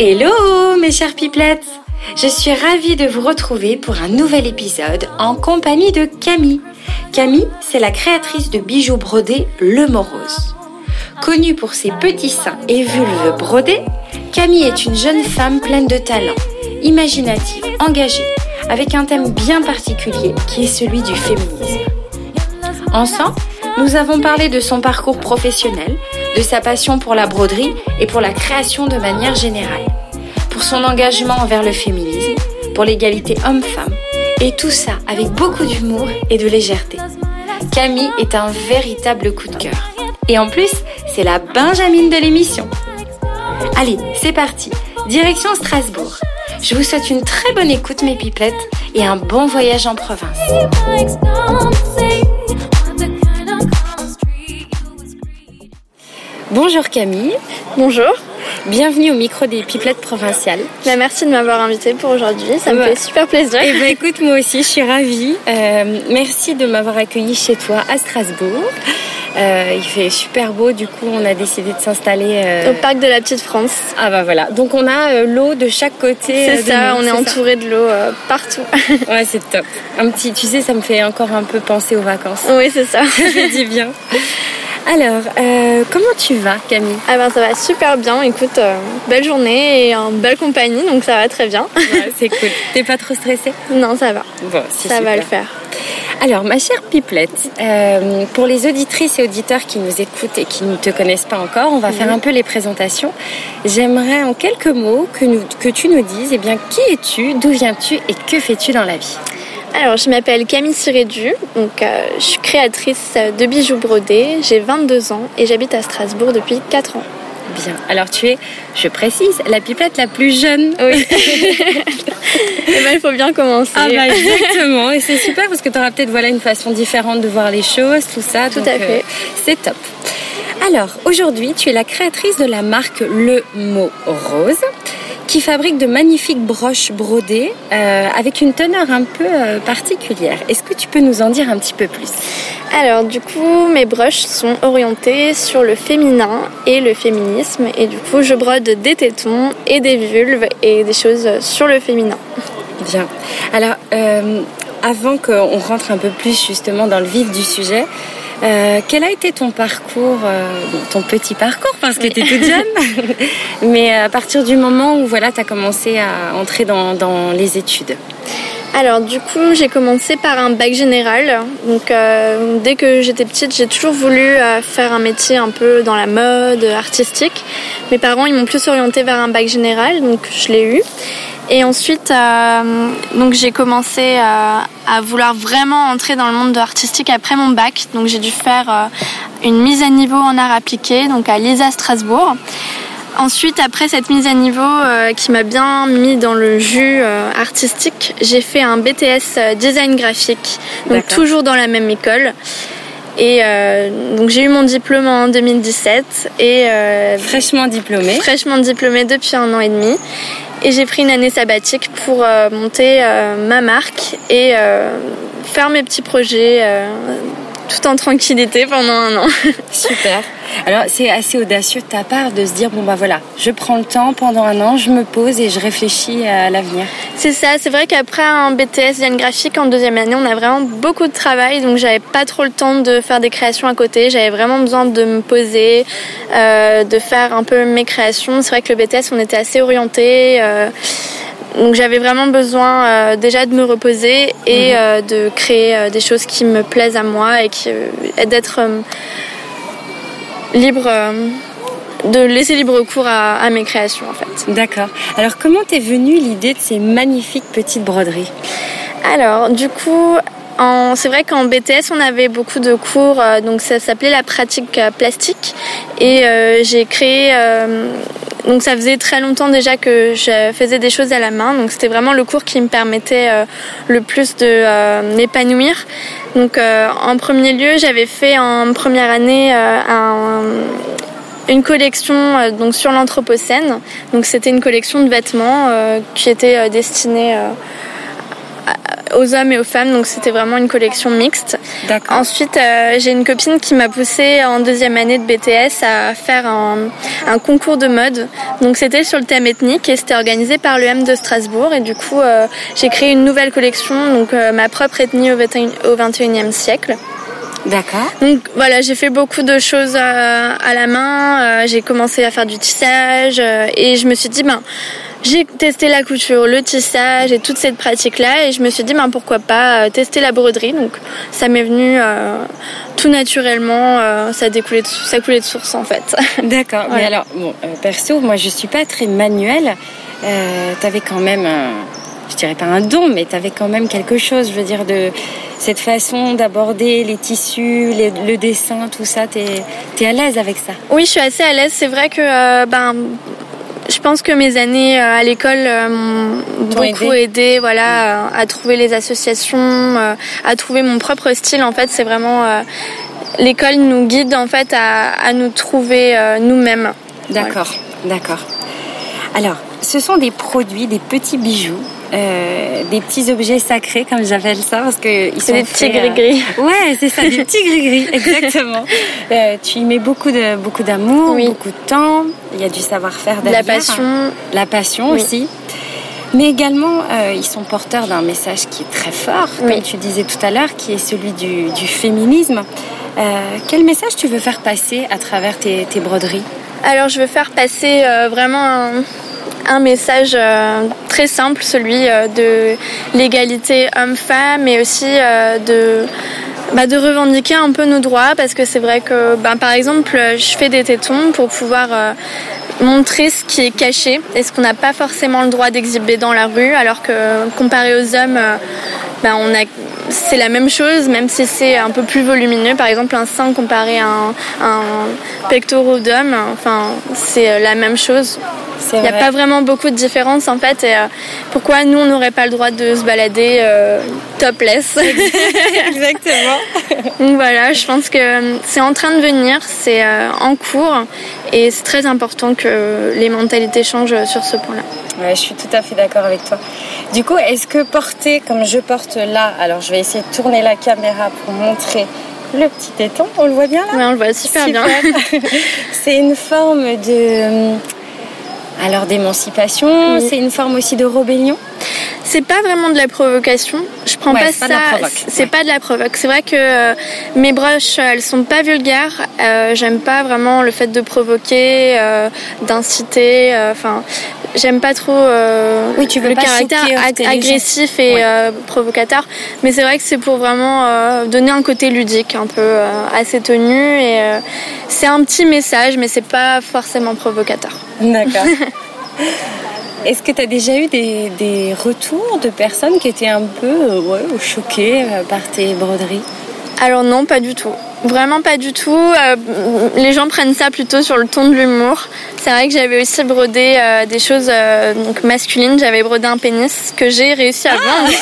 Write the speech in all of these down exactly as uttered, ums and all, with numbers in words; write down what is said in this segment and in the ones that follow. Hello mes chères pipelettes, je suis ravie de vous retrouver pour un nouvel épisode en compagnie de Camille. Camille, c'est la créatrice de bijoux brodés Le Mot Rose. Connue pour ses petits seins et vulves brodés, Camille est une jeune femme pleine de talent, imaginative, engagée, avec un thème bien particulier qui est celui du féminisme. Ensemble, nous avons parlé de son parcours professionnel, de sa passion pour la broderie et pour la création de manière générale, pour son engagement envers le féminisme, pour l'égalité homme-femme, et tout ça avec beaucoup d'humour et de légèreté. Camille est un véritable coup de cœur. Et en plus, c'est la Benjamine de l'émission. Allez, c'est parti, direction Strasbourg. Je vous souhaite une très bonne écoute mes pipelettes et un bon voyage en province. Bonjour Camille. Bonjour. Bienvenue au micro des Pipelettes Provinciales. Bah, merci de m'avoir invitée pour aujourd'hui, ça bah, me fait super plaisir. Et bah, écoute, moi aussi, je suis ravie. Euh, merci de m'avoir accueillie chez toi à Strasbourg. Euh, il fait super beau, du coup on a décidé de s'installer euh... au parc de la Petite France. Ah bah voilà, donc on a euh, l'eau de chaque côté. C'est de ça, nous. on est, est entouré de l'eau euh, partout. Ouais, c'est top. Un petit, tu sais, ça me fait encore un peu penser aux vacances. Oui, c'est ça. Ça fait du bien. Alors, euh, comment tu vas Camille ? Ah ben ça va super bien, écoute, euh, belle journée et en belle compagnie, donc ça va très bien. Ouais, c'est cool. T'es pas trop stressée ? Non, ça va. Bon, c'est ça super. Va le faire. Alors, ma chère Pipelette, euh, pour les auditrices et auditeurs qui nous écoutent et qui ne te connaissent pas encore, on va mmh. faire un peu les présentations. J'aimerais en quelques mots que, nous, que tu nous dises, eh bien, qui es-tu, d'où viens-tu et que fais-tu dans la vie ? Alors, je m'appelle Camille Sirédu, donc euh, je suis créatrice de bijoux brodés, j'ai vingt-deux ans et j'habite à Strasbourg depuis quatre ans. Bien, alors tu es, je précise, la pipelette la plus jeune. Oui. Et ben, il faut bien commencer. Ah bah exactement, et c'est super parce que tu auras peut-être voilà, une façon différente de voir les choses, tout ça. Tout donc, à fait. Euh, c'est top. Alors, aujourd'hui, tu es la créatrice de la marque Le Mot Rose, qui fabrique de magnifiques broches brodées euh, avec une teneur un peu euh, particulière. Est-ce que tu peux nous en dire un petit peu plus ? Alors du coup, mes broches sont orientées sur le féminin et le féminisme. Et du coup, je brode des tétons et des vulves et des choses sur le féminin. Bien. Alors, euh, avant qu'on rentre un peu plus justement dans le vif du sujet... Euh, quel a été ton parcours, euh, ton petit parcours, parce que oui. t'es toute jeune, mais à partir du moment où voilà, t'as commencé à entrer dans, dans les études ? Alors du coup, j'ai commencé par un bac général, donc euh, dès que j'étais petite, j'ai toujours voulu euh, faire un métier un peu dans la mode, artistique. Mes parents, ils m'ont plus orientée vers un bac général, donc je l'ai eu. Et ensuite, euh, donc j'ai commencé euh, à vouloir vraiment entrer dans le monde artistique après mon bac. Donc j'ai dû faire euh, une mise à niveau en art appliqué, donc à l'I S A Strasbourg. Ensuite, après cette mise à niveau euh, qui m'a bien mis dans le jus euh, artistique, j'ai fait un B T S design graphique, donc D'accord. toujours dans la même école. Et euh, donc j'ai eu mon diplôme en deux mille dix-sept. Et, euh, fraîchement diplômée. Fraîchement diplômée depuis un an et demi. Et j'ai pris une année sabbatique pour euh, monter euh, ma marque et euh, faire mes petits projets euh, tout en tranquillité pendant un an. Super. Alors c'est assez audacieux de ta part de se dire bon bah voilà, je prends le temps pendant un an, je me pose et je réfléchis à l'avenir. C'est ça, c'est vrai qu'après un B T S design graphique en deuxième année, on a vraiment beaucoup de travail, donc j'avais pas trop le temps de faire des créations à côté, j'avais vraiment besoin de me poser, euh, de faire un peu mes créations. C'est vrai que le B T S on était assez orienté, euh, donc j'avais vraiment besoin euh, déjà de me reposer et mmh. euh, de créer euh, des choses qui me plaisent à moi et, qui, euh, et d'être euh, libre, euh, de laisser libre cours à, à mes créations en fait. D'accord. Alors comment t'es venue l'idée de ces magnifiques petites broderies ? Alors du coup, en, c'est vrai qu'en B T S on avait beaucoup de cours, euh, donc ça s'appelait la pratique plastique et euh, j'ai créé... Euh, donc ça faisait très longtemps déjà que je faisais des choses à la main, donc c'était vraiment le cours qui me permettait euh, le plus de euh, m'épanouir. Donc euh, en premier lieu, j'avais fait en première année euh, un, une collection euh, donc sur l'Anthropocène. Donc c'était une collection de vêtements euh, qui était euh, destinée euh, aux hommes et aux femmes, donc c'était vraiment une collection mixte. D'accord. Ensuite, euh, j'ai une copine qui m'a poussée en deuxième année de B T S à faire un, un concours de mode. Donc c'était sur le thème ethnique et c'était organisé par l'E M de Strasbourg. Et du coup, euh, j'ai créé une nouvelle collection, donc euh, ma propre ethnie au vingt et unième siècle. D'accord. Donc voilà, j'ai fait beaucoup de choses euh, à la main. Euh, j'ai commencé à faire du tissage euh, et je me suis dit, ben... j'ai testé la couture, le tissage et toute cette pratique-là et je me suis dit ben, pourquoi pas tester la broderie. Donc ça m'est venu euh, tout naturellement, euh, ça découlait de, ça coulait de source en fait. D'accord, ouais. Mais alors bon, euh, perso, moi je suis pas très manuelle, euh, t'avais quand même, un, je dirais pas un don, mais t'avais quand même quelque chose, je veux dire, de cette façon d'aborder les tissus, les, le dessin, tout ça, t'es, t'es à l'aise avec ça? Oui, je suis assez à l'aise, c'est vrai que... Euh, ben, je pense que mes années à l'école m'ont beaucoup aidé, voilà, à trouver les associations, à trouver mon propre style. En fait, c'est vraiment l'école nous guide en fait à, à nous trouver nous-mêmes. D'accord, ouais. D'accord. Alors, ce sont des produits, des petits bijoux. Euh, des petits objets sacrés comme j'appelle ça parce que ils sont des petits gris gris. Euh... Ouais, c'est ça, des petits gris gris, exactement. Euh, tu y mets beaucoup de beaucoup d'amour, oui. Beaucoup de temps. Il y a du savoir-faire derrière. La passion, la passion oui. Aussi. Mais également, euh, ils sont porteurs d'un message qui est très fort, oui. Comme tu disais tout à l'heure, qui est celui du, du féminisme. Euh, quel message tu veux faire passer à travers tes, tes broderies ? Alors, je veux faire passer euh, vraiment. Un... un message euh, très simple, celui euh, de l'égalité homme-femme et aussi euh, de, bah, de revendiquer un peu nos droits parce que c'est vrai que bah, par exemple je fais des tétons pour pouvoir euh, montrer ce qui est caché et ce qu'on n'a pas forcément le droit d'exhiber dans la rue alors que comparé aux hommes euh, bah, on a, c'est la même chose même si c'est un peu plus volumineux, par exemple un sein comparé à un, un pectoral d'homme, enfin c'est la même chose. Il n'y a pas vraiment beaucoup de différence en fait et euh, pourquoi nous on n'aurait pas le droit de se balader euh, topless. Exactement. Donc voilà, je pense que c'est en train de venir, c'est euh, en cours et c'est très important que les mentalités changent sur ce point-là. Ouais, je suis tout à fait d'accord avec toi. Du coup, est-ce que porter comme je porte là, alors je vais essayer de tourner la caméra pour montrer le petit téton, on le voit bien là ? Ouais, on le voit super, super. Bien. C'est une forme de... Alors d'émancipation, oui. C'est une forme aussi de rébellion. C'est pas vraiment de la provocation. Je prends ouais, pas c'est ça. Pas de la provoque. C'est ouais. Pas de la provoque. C'est vrai que euh, mes broches, elles sont pas vulgaires. Euh, j'aime pas vraiment le fait de provoquer, euh, d'inciter. Enfin, euh, j'aime pas trop euh, oui, tu veux le pas caractère ag- agressif et ouais. euh, provocateur. Mais c'est vrai que c'est pour vraiment euh, donner un côté ludique, un peu euh, à ces tenues. Et euh, c'est un petit message, mais c'est pas forcément provocateur. D'accord. Est-ce que tu as déjà eu des, des retours de personnes qui étaient un peu euh, ouais, choquées euh, par tes broderies ? Alors non, pas du tout. Vraiment pas du tout. Euh, les gens prennent ça plutôt sur le ton de l'humour. C'est vrai que j'avais aussi brodé euh, des choses euh, donc masculines. J'avais brodé un pénis que j'ai réussi à ah vendre.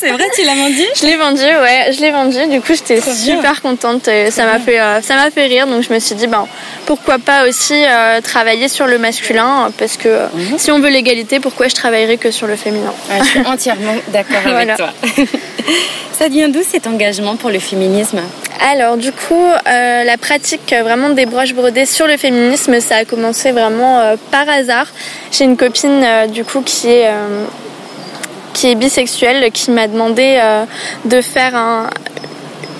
C'est vrai, tu l'as vendu ? Je l'ai vendu, ouais. Je l'ai vendu. Du coup, j'étais Trop super bien. Contente. Et ça m'a fait, euh, ça m'a fait rire. Donc, je me suis dit, ben, pourquoi pas aussi euh, travailler sur le masculin ? Parce que euh, mm-hmm. si on veut l'égalité, pourquoi je travaillerais que sur le féminin ? Ouais, je suis entièrement d'accord avec toi. Ça vient d'où cet engagement pour le féminisme ? Alors, du coup, euh, la pratique euh, vraiment des broches brodées sur le féminisme, ça a commencé vraiment euh, par hasard. J'ai une copine euh, du coup qui est euh, qui est bisexuelle, qui m'a demandé euh, de faire un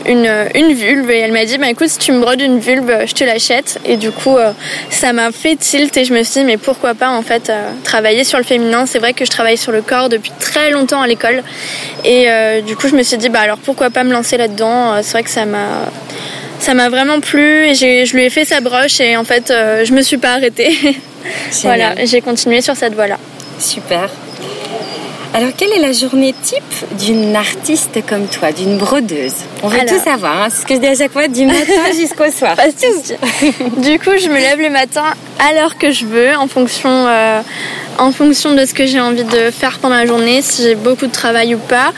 Une, une vulve et elle m'a dit bah écoute si tu me brodes une vulve je te l'achète et du coup euh, ça m'a fait tilt et je me suis dit mais pourquoi pas en fait euh, travailler sur le féminin. C'est vrai que je travaille sur le corps depuis très longtemps à l'école et euh, du coup je me suis dit bah alors pourquoi pas me lancer là-dedans. C'est vrai que ça m'a ça m'a vraiment plu et j'ai, je lui ai fait sa broche et en fait euh, je me suis pas arrêtée. Voilà, j'ai continué sur cette voie-là. Super. Alors, quelle est la journée type d'une artiste comme toi, d'une brodeuse ? On veut Alors... tout savoir, hein, c'est ce que je dis à chaque fois, du matin jusqu'au soir. Pas tout. Du coup, je me lève le matin à l'heure que je veux, en fonction, euh, en fonction de ce que j'ai envie de faire pendant la journée, si j'ai beaucoup de travail ou pas.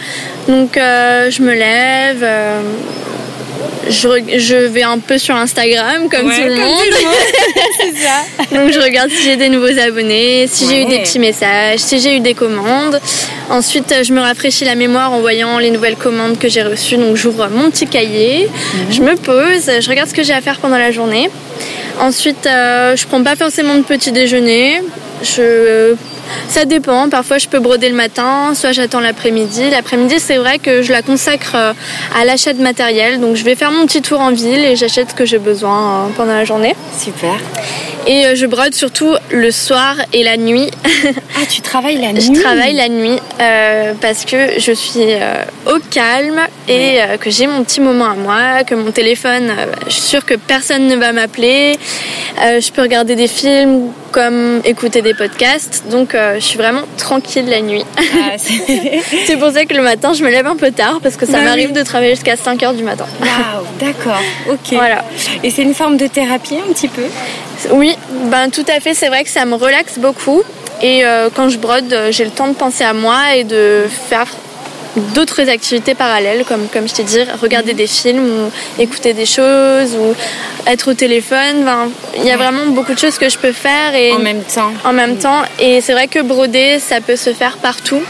Donc, euh, je me lève... Euh... Je, je vais un peu sur Instagram comme ouais, tout le comme monde. C'est ça. Donc je regarde si j'ai des nouveaux abonnés, si ouais. j'ai eu des petits messages, si j'ai eu des commandes. Ensuite, je me rafraîchis la mémoire en voyant les nouvelles commandes que j'ai reçues. Donc j'ouvre mon petit cahier, mmh. je me pose, je regarde ce que j'ai à faire pendant la journée. Ensuite, euh, je prends pas forcément de petit déjeuner. Je... Ça dépend, parfois je peux broder le matin, soit j'attends l'après-midi. L'après-midi, c'est vrai que je la consacre à l'achat de matériel, donc je vais faire mon petit tour en ville et j'achète ce que j'ai besoin pendant la journée. Super. Et je brode surtout le soir et la nuit. Ah, tu travailles la nuit ? Je travaille la nuit euh, parce que je suis euh, au calme et ouais. euh, que j'ai mon petit moment à moi, que mon téléphone, euh, je suis sûre que personne ne va m'appeler. Euh, je peux regarder des films comme écouter des podcasts. Donc, euh, je suis vraiment tranquille la nuit. Ah, c'est... c'est pour ça que le matin, je me lève un peu tard parce que ça bah, m'arrive oui. de travailler jusqu'à cinq heures du matin. Waouh, d'accord, ok. Voilà. Et c'est une forme de thérapie un petit peu ? Oui, ben tout à fait, c'est vrai que ça me relaxe beaucoup et euh, quand je brode, j'ai le temps de penser à moi et de faire d'autres activités parallèles comme, comme je t'ai dit, regarder mmh. des films ou écouter des choses ou être au téléphone, ben, il y a vraiment beaucoup de choses que je peux faire et en même temps. En même mmh. temps et c'est vrai que broder, ça peut se faire partout.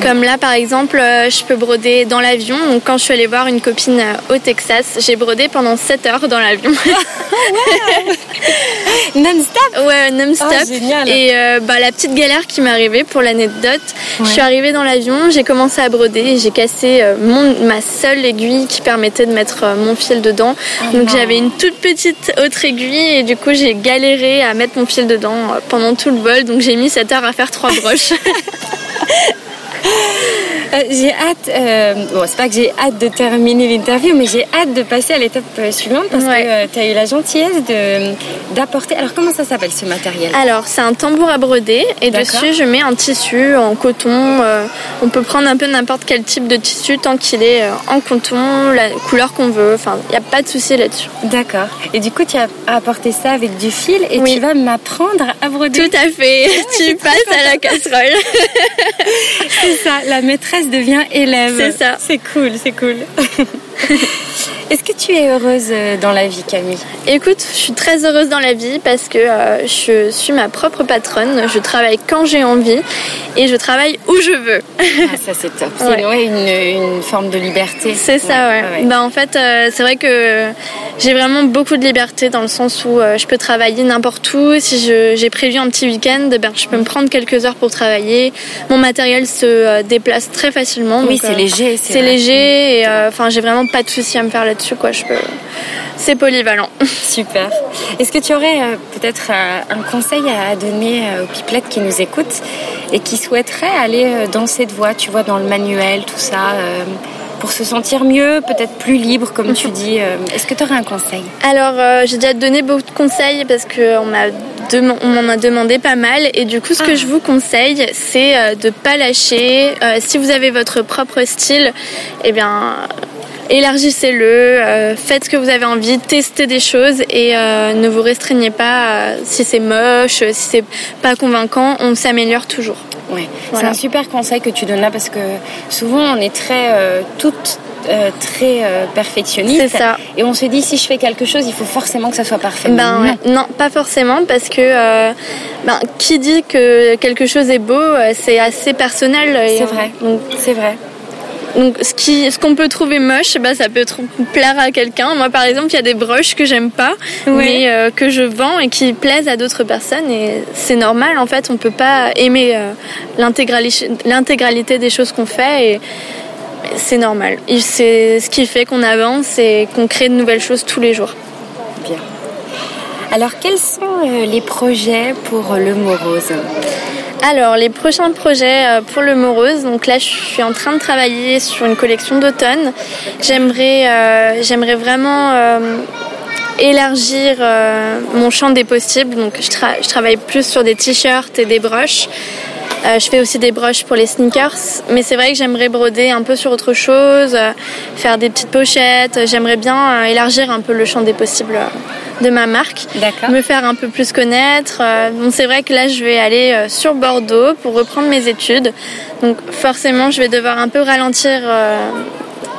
Comme là, par exemple, je peux broder dans l'avion. Donc, quand je suis allée voir une copine au Texas, j'ai brodé pendant sept heures dans l'avion. Wow. Non-stop ? Ouais, non-stop. Oh, génial. Et euh, bah, la petite galère qui m'est arrivée, pour l'anecdote, ouais. je suis arrivée dans l'avion, j'ai commencé à broder et j'ai cassé mon, ma seule aiguille qui permettait de mettre mon fil dedans. Oh, donc, non. j'avais une toute petite autre aiguille et du coup, j'ai galéré à mettre mon fil dedans pendant tout le vol. Donc, j'ai mis sept heures à faire trois broches. Euh, j'ai hâte, euh, bon c'est pas que j'ai hâte de terminer l'interview, mais j'ai hâte de passer à l'étape suivante parce ouais. que euh, tu as eu la gentillesse de, d'apporter. Alors comment ça s'appelle ce matériel ? Alors c'est un tambour à broder et D'accord. dessus je mets un tissu en coton. Euh, on peut prendre un peu n'importe quel type de tissu tant qu'il est euh, en coton, la couleur qu'on veut, enfin il n'y a pas de souci là-dessus. D'accord. Et du coup tu as apporté ça avec du fil et oui. tu vas m'apprendre à broder. Tout à fait, ouais, tu passes à la casserole. C'est ça, la maîtresse devient élève. C'est ça. C'est cool, c'est cool. Est-ce que tu es heureuse dans la vie, Camille ? Écoute, je suis très heureuse dans la vie parce que euh, je suis ma propre patronne. Je travaille quand j'ai envie et je travaille où je veux. Ah, ça, c'est top. C'est ouais. Ouais, une, une forme de liberté. C'est ouais, ça, ouais. ouais. Bah, en fait, euh, c'est vrai que j'ai vraiment beaucoup de liberté dans le sens où euh, je peux travailler n'importe où. Si je, j'ai prévu un petit week-end, ben, je peux me prendre quelques heures pour travailler. Mon matériel se euh, déplace très facilement. Oui, donc, c'est euh, léger. C'est, c'est léger et euh, j'ai vraiment pas de soucis à me faire là-dessus. Quoi, je peux... C'est polyvalent. Super. Est-ce que tu aurais euh, peut-être euh, un conseil à donner euh, aux pipelettes qui nous écoutent et qui souhaiteraient aller euh, dans cette voie, tu vois, dans le manuel, tout ça, euh, pour se sentir mieux, peut-être plus libre, comme tu dis. Euh, est-ce que tu aurais un conseil ? Alors, euh, j'ai déjà donné beaucoup de conseils parce qu'on m'a Dema- on m'en a demandé pas mal et du coup ce ah. que je vous conseille c'est euh, de pas lâcher. Euh, si vous avez votre propre style, eh bien élargissez-le, euh, faites ce que vous avez envie, testez des choses et euh, ne vous restreignez pas euh, si c'est moche, si c'est pas convaincant, on s'améliore toujours. Ouais. Voilà. C'est un super conseil que tu donnes là parce que souvent on est très euh, toutes Euh, très euh, perfectionniste. C'est ça. Et on se dit si je fais quelque chose il faut forcément que ça soit parfait. Ben, non. non, pas forcément parce que euh, ben, qui dit que quelque chose est beau, c'est assez personnel. Et, c'est vrai. Euh, donc, c'est vrai. Donc ce, qui, ce qu'on peut trouver moche, bah, ça peut trop plaire à quelqu'un. Moi par exemple, il y a des broches que j'aime pas, oui. mais euh, que je vends et qui plaisent à d'autres personnes. Et c'est normal en fait, on peut pas aimer euh, l'intégralité, l'intégralité des choses qu'on fait et c'est normal. Et c'est ce qui fait qu'on avance et qu'on crée de nouvelles choses tous les jours. Bien. Alors, quels sont les projets pour Le Mot Rose ? Alors, les prochains projets pour Le Mot Rose, donc là, je suis en train de travailler sur une collection d'automne. J'aimerais, euh, j'aimerais vraiment... Euh, élargir euh, mon champ des possibles. Donc je, tra- je travaille plus sur des t-shirts et des broches. Euh, je fais aussi des broches pour les sneakers, mais c'est vrai que j'aimerais broder un peu sur autre chose, euh, faire des petites pochettes. J'aimerais bien euh, élargir un peu le champ des possibles euh, de ma marque. D'accord. Me faire un peu plus connaître. Euh, bon, c'est vrai que là je vais aller euh, sur Bordeaux pour reprendre mes études. Donc forcément je vais devoir un peu ralentir euh,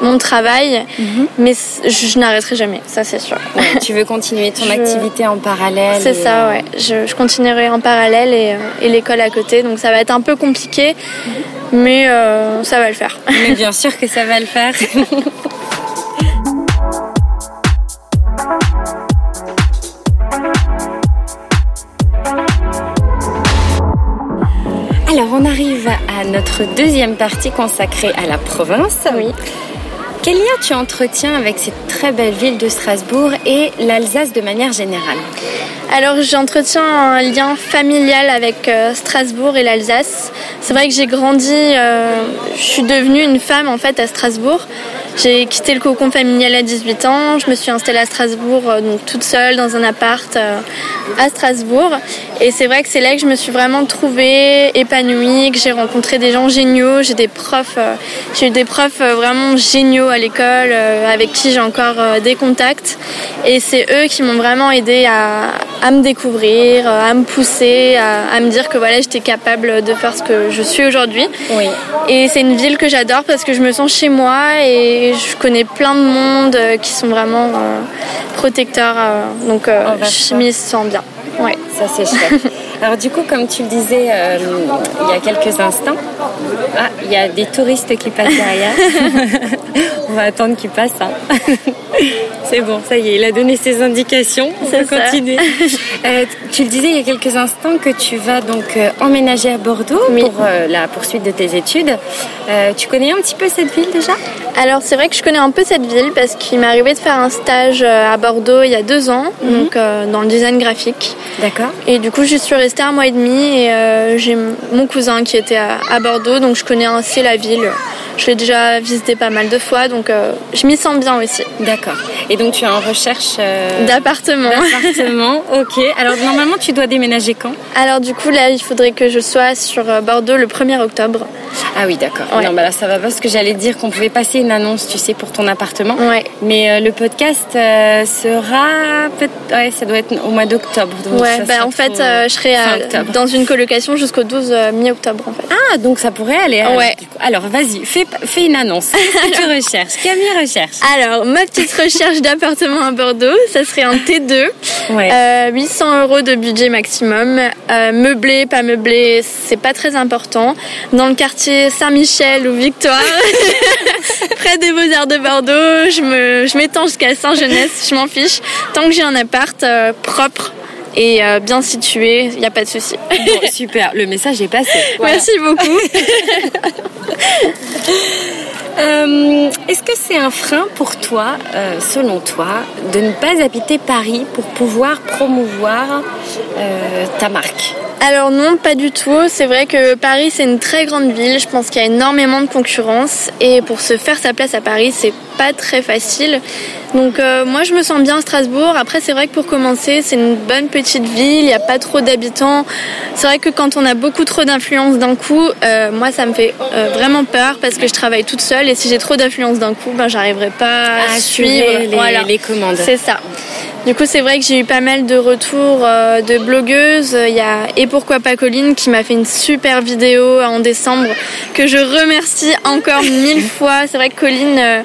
mon travail, mm-hmm. mais je, je n'arrêterai jamais, ça c'est sûr. Ouais, tu veux continuer ton je... activité en parallèle. C'est et... ça, ouais. Je, je continuerai en parallèle et, et l'école à côté, donc ça va être un peu compliqué, mm-hmm. mais euh, ça va le faire. Mais bien sûr que ça va le faire. Alors, on arrive à notre deuxième partie consacrée à la province. Oui. Quel lien tu entretiens avec cette très belle ville de Strasbourg et l'Alsace de manière générale ? Alors, j'entretiens un lien familial avec euh, Strasbourg et l'Alsace. C'est vrai que j'ai grandi, euh, je suis devenue une femme en fait à Strasbourg. J'ai quitté le cocon familial à dix-huit ans, je me suis installée à Strasbourg, euh, donc toute seule dans un appart euh, à Strasbourg. Et c'est vrai que c'est là que je me suis vraiment trouvée, épanouie, que j'ai rencontré des gens géniaux, j'ai des profs, euh, j'ai eu des profs euh, vraiment géniaux à l'école, euh, avec qui j'ai encore euh, des contacts. Et c'est eux qui m'ont vraiment aidée à, à me découvrir, à me pousser, à, à me dire que voilà, j'étais capable de faire ce que je suis aujourd'hui. Oui. Et c'est une ville que j'adore parce que je me sens chez moi et je connais plein de monde qui sont vraiment euh, protecteurs, euh, donc euh, oh, je m'y sens bien. Ouais. Ça c'est chouette. Alors du coup, comme tu le disais euh, il y a quelques instants, ah, il y a des touristes qui passent derrière. On va attendre qu'ils passent. Hein. C'est bon, ça y est, il a donné ses indications. On c'est peut ça. Continuer. euh, tu le disais il y a quelques instants que tu vas donc euh, emménager à Bordeaux oui. pour euh, la poursuite de tes études. Euh, tu connais un petit peu cette ville déjà ? Alors c'est vrai que je connais un peu cette ville parce qu'il m'est arrivé de faire un stage à Bordeaux il y a deux ans, mm-hmm. donc euh, dans le design graphique. D'accord. Et du coup, je suis restée un mois et demi et euh, j'ai mon cousin qui était à, à Bordeaux, donc je connais assez la ville. Je l'ai déjà visitée pas mal de fois, donc euh, je m'y sens bien aussi. D'accord. Et donc, tu es en recherche euh... d'appartement. D'appartement, ok. Alors, normalement, tu dois déménager quand ? Alors, du coup, là, il faudrait que je sois sur Bordeaux le premier octobre. Ah oui, d'accord. Ouais. Non, bah là, ça va pas, parce que j'allais dire qu'on pouvait passer une annonce, tu sais, pour ton appartement. Ouais. Mais euh, le podcast euh, sera... peut-être... Ouais, ça doit être au mois d'octobre. Donc ouais, bah en fait, euh, je serai à... dans une colocation jusqu'au douze euh, mi-octobre, en fait. Ah, donc ça pourrait aller. À... Ouais. Alors, vas-y, fais, fais une annonce. Qu'est-ce que tu recherches ? Camille recherche. Alors, ma petite recherche d'appartement à Bordeaux, ça serait un T deux. Ouais. Euh, huit cents euros de budget maximum. Euh, meublé, pas meublé, c'est pas très important. Dans le quartier Saint-Michel ou Victoire, près des Beaux-Arts de Bordeaux, je, me, je m'étends jusqu'à Saint-Genès, je m'en fiche. Tant que j'ai un appart euh, propre, et euh, bien situé, il n'y a pas de souci. Bon, super, le message est passé. Voilà. Merci beaucoup. euh, est-ce que c'est un frein pour toi, euh, selon toi, de ne pas habiter Paris pour pouvoir promouvoir euh, ta marque ? Alors non, pas du tout. C'est vrai que Paris, c'est une très grande ville. Je pense qu'il y a énormément de concurrence. Et pour se faire sa place à Paris, c'est pas très facile. Donc euh, moi, je me sens bien à Strasbourg. Après, c'est vrai que pour commencer, c'est une bonne petite ville. Il n'y a pas trop d'habitants. C'est vrai que quand on a beaucoup trop d'influence d'un coup, euh, moi, ça me fait euh, vraiment peur parce que je travaille toute seule. Et si j'ai trop d'influence d'un coup, ben, j'arriverai pas à, à suivre les, voilà. les commandes. C'est ça. Du coup, c'est vrai que j'ai eu pas mal de retours euh, de blogueuses. Il y a Et pourquoi pas Colline qui m'a fait une super vidéo en décembre que je remercie encore mille fois. C'est vrai que Colline, euh,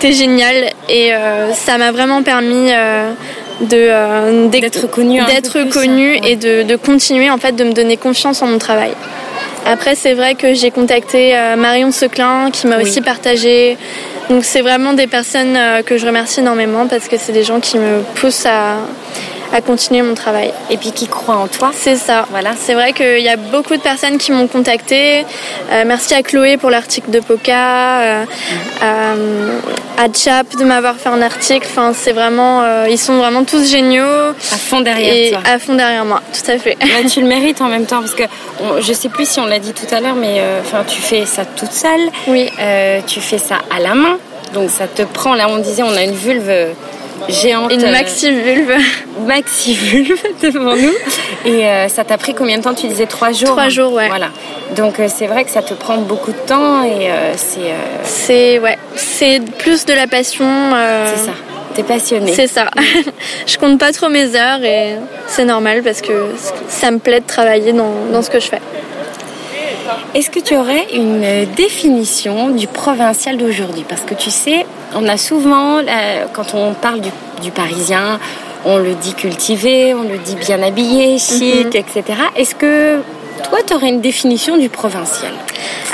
t'es géniale et euh, ça m'a vraiment permis euh, de, euh, d'être connue, d'être connue et de, de continuer en fait de me donner confiance en mon travail. Après, c'est vrai que j'ai contacté Marion Seclin qui m'a oui. aussi partagé. Donc, c'est vraiment des personnes que je remercie énormément parce que c'est des gens qui me poussent à, à continuer mon travail. Et puis, qui croient en toi. C'est ça. Voilà. C'est vrai qu'il y a beaucoup de personnes qui m'ont contactée. Euh, merci à Chloé pour l'article de Poca, euh, euh, à Tchap de m'avoir fait un article. Enfin, c'est vraiment... Euh, ils sont vraiment tous géniaux. À fond derrière et toi. À fond derrière moi, tout à fait. Bah, tu le mérites en même temps parce que on, je sais plus si on l'a dit tout à l'heure, mais euh, tu fais ça toute seule. Oui. Euh, tu fais ça à la main. Donc ça te prend, là on disait on a une vulve géante. Une maxi vulve. Maxi vulve devant nous. Et euh, ça t'a pris combien de temps ? Tu disais trois jours. Trois hein. jours, ouais. Voilà. Donc euh, c'est vrai que ça te prend beaucoup de temps et euh, c'est... Euh... C'est, ouais, c'est plus de la passion. Euh... C'est ça. T'es passionnée. C'est ça. Je compte pas trop mes heures et c'est normal parce que ça me plaît de travailler dans, dans ce que je fais. Est-ce que tu aurais une définition du provincial d'aujourd'hui ? Parce que tu sais, on a souvent, euh, quand on parle du, du parisien, on le dit cultivé, on le dit bien habillé, chic, mm-hmm. et cetera. Est-ce que toi, tu aurais une définition du provincial ?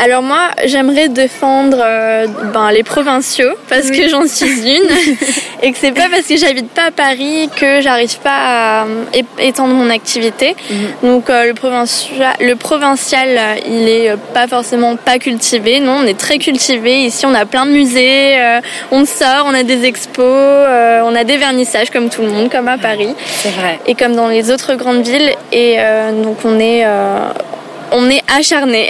Alors moi, j'aimerais défendre euh, ben, les provinciaux, parce oui. que j'en suis une, et que c'est pas parce que j'habite pas à Paris que j'arrive pas à euh, étendre mon activité. Mm-hmm. Donc euh, le provincial, le provincial, il est pas forcément pas cultivé. Non, on est très cultivé. Ici, on a plein de musées, euh, on sort, on a des expos, euh, on a des vernissages comme tout le monde, comme à Paris. C'est vrai. Et comme dans les autres grandes villes. Et euh, donc on est... Euh, On est acharnés.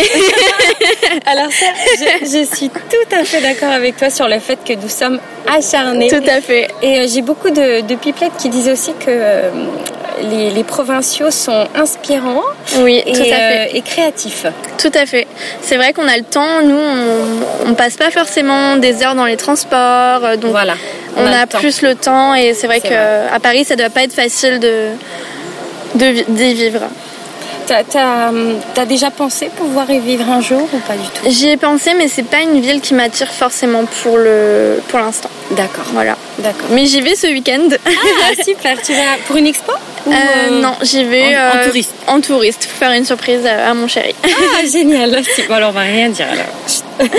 Alors ça, je, je suis tout à fait d'accord avec toi sur le fait que nous sommes acharnés. Tout à fait. Et, et j'ai beaucoup de, de pipelettes qui disent aussi que euh, les, les provinciaux sont inspirants oui, et, tout à fait. Euh, et créatifs. Tout à fait. C'est vrai qu'on a le temps. Nous, on ne passe pas forcément des heures dans les transports. Donc voilà. On, on a, a le plus le temps. Et c'est vrai qu'à Paris, ça ne doit pas être facile de, de, d'y vivre. T'as, t'as, t'as déjà pensé pouvoir y vivre un jour ou pas du tout ? J'y ai pensé, mais c'est pas une ville qui m'attire forcément pour le pour l'instant. D'accord. Voilà. D'accord. Mais j'y vais ce week-end. Ah super. Tu vas pour une expo ? Euh, euh... Non, j'y vais en, euh, en touriste. En touriste, pour faire une surprise à, à mon chéri. Ah génial. Si. Bon alors on va rien dire alors.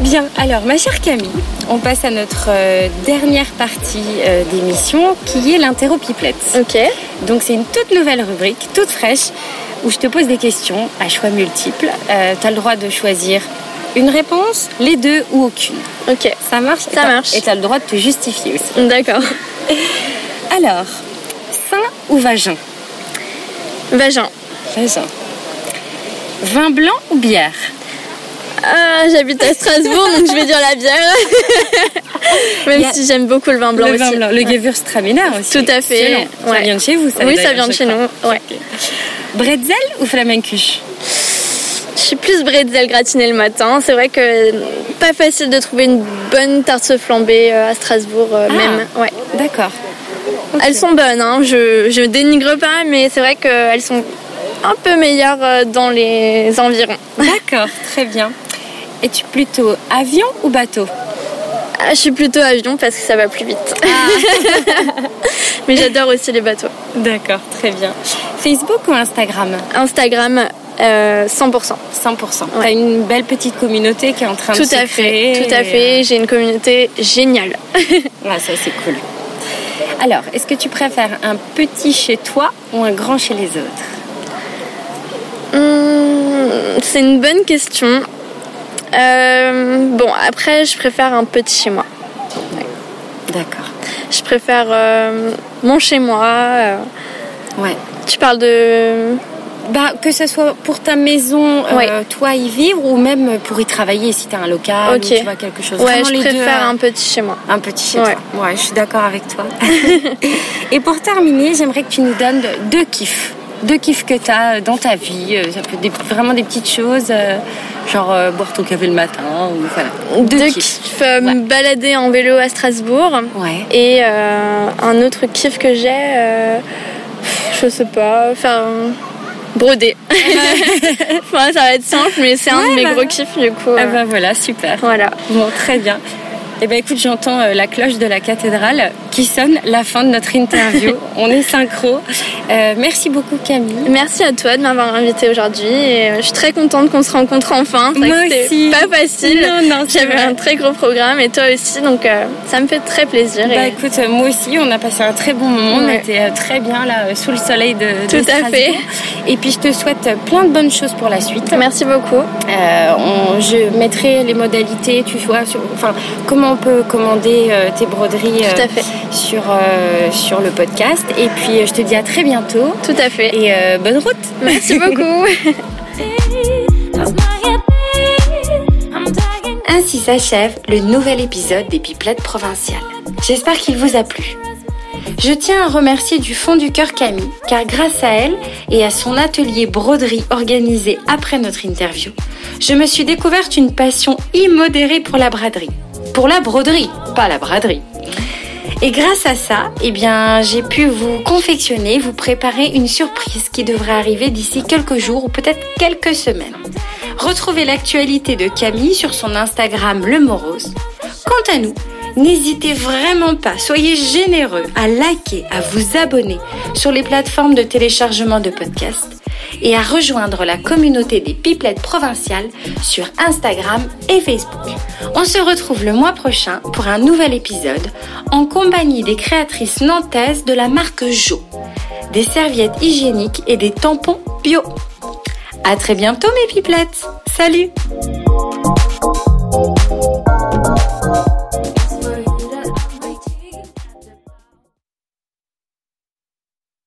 Bien, alors ma chère Camille, on passe à notre euh, dernière partie euh, d'émission qui est l'interro pipelette. Ok. Donc c'est une toute nouvelle rubrique, toute fraîche, où je te pose des questions à choix multiples. Euh, tu as le droit de choisir une réponse, les deux ou aucune. Ok. Ça marche ? Ça marche. Et tu as le droit de te justifier aussi. D'accord. Alors, sein ou vagin ? Vagin. Vagin. Vin blanc ou bière ? Ah, j'habite à Strasbourg, donc je vais dire la bière. Même si j'aime beaucoup le vin blanc le aussi. Vin blanc, le Gewürztraminer ouais. aussi. Tout à fait. Ouais. Ça vient de chez vous, ça Oui, ça vient de chez nous. Ouais. Okay. Bretzel ou flamencuche ? Je suis plus bretzel gratiné le matin. C'est vrai que pas facile de trouver une bonne tarte flambée à Strasbourg ah, même. Ouais. D'accord. Okay. Elles sont bonnes, hein. je, je dénigre pas, mais c'est vrai qu'elles sont un peu meilleures dans les environs. D'accord, très bien. Es-tu plutôt avion ou bateau ? Ah, je suis plutôt avion parce que ça va plus vite. Ah. Mais j'adore aussi les bateaux. D'accord, très bien. Facebook ou Instagram ? Instagram, euh, cent pour cent. cent pour cent. Ouais. T'as une belle petite communauté qui est en train tout de se créer. Tout à fait, tout à fait. J'ai une communauté géniale. Ah, ça, c'est cool. Alors, est-ce que tu préfères un petit chez toi ou un grand chez les autres ? Mmh, c'est une bonne question. Euh, bon, après, je préfère un petit chez moi. Ouais. D'accord. Je préfère euh, mon chez moi. Euh... Ouais. Tu parles de... Bah, que ce soit pour ta maison, ouais. euh, toi y vivre, ou même pour y travailler si tu as un local, okay. ou tu vois quelque chose. Ouais, Vraiment, je préfère deux, un petit chez moi. Un petit chez ouais. toi. Ouais, je suis d'accord avec toi. Et pour terminer, j'aimerais que tu nous donnes deux kiffs. Deux kiffs que tu as dans ta vie, ça peut être vraiment des petites choses, genre boire ton café le matin, ou voilà. Deux, Deux kiffs, kiffs euh, ouais. me balader en vélo à Strasbourg, ouais. et euh, un autre kiff que j'ai, euh, je sais pas, faire broder. Enfin, ça va être simple, mais c'est un ouais, de mes bah, gros kiffs du coup. Ah euh... bah voilà, super. Voilà. Bon, très bien. Eh bien écoute, j'entends euh, la cloche de la cathédrale qui sonne la fin de notre interview. On est synchro. Euh, merci beaucoup Camille. Merci à toi de m'avoir invitée aujourd'hui. Et, euh, je suis très contente qu'on se rencontre enfin. Ça, Moi aussi. Pas facile. Non, non, J'avais vrai. un très gros programme et toi aussi. Donc euh, ça me fait très plaisir. Bah et... écoute, euh, moi aussi, on a passé un très bon moment. Ouais. On était euh, très bien là, euh, sous le soleil de, de Tout Strasbourg. à fait. Et puis je te souhaite plein de bonnes choses pour la suite. Merci beaucoup. Euh, on, je mettrai les modalités, tu vois, sur, enfin, comment on peut commander tes broderies Tout à fait. Sur, euh, sur le podcast. Et puis, je te dis à très bientôt. Tout à fait. Et euh, bonne route. Merci beaucoup. Ainsi s'achève le nouvel épisode des Pipelettes Provinciales. J'espère qu'il vous a plu. Je tiens à remercier du fond du cœur Camille, car grâce à elle et à son atelier broderie organisé après notre interview, je me suis découverte une passion immodérée pour la braderie. Pour la broderie, pas la braderie. Et grâce à ça, eh bien, j'ai pu vous confectionner, vous préparer une surprise qui devrait arriver d'ici quelques jours ou peut-être quelques semaines. Retrouvez l'actualité de Camille sur son Instagram Le Mot Rose. Quant à nous, n'hésitez vraiment pas, soyez généreux à liker, à vous abonner sur les plateformes de téléchargement de podcasts et à rejoindre la communauté des Pipelettes Provinciales sur Instagram et Facebook. On se retrouve le mois prochain pour un nouvel épisode en compagnie des créatrices nantaises de la marque Jho, des serviettes hygiéniques et des tampons bio. À très bientôt mes Pipelettes. Salut!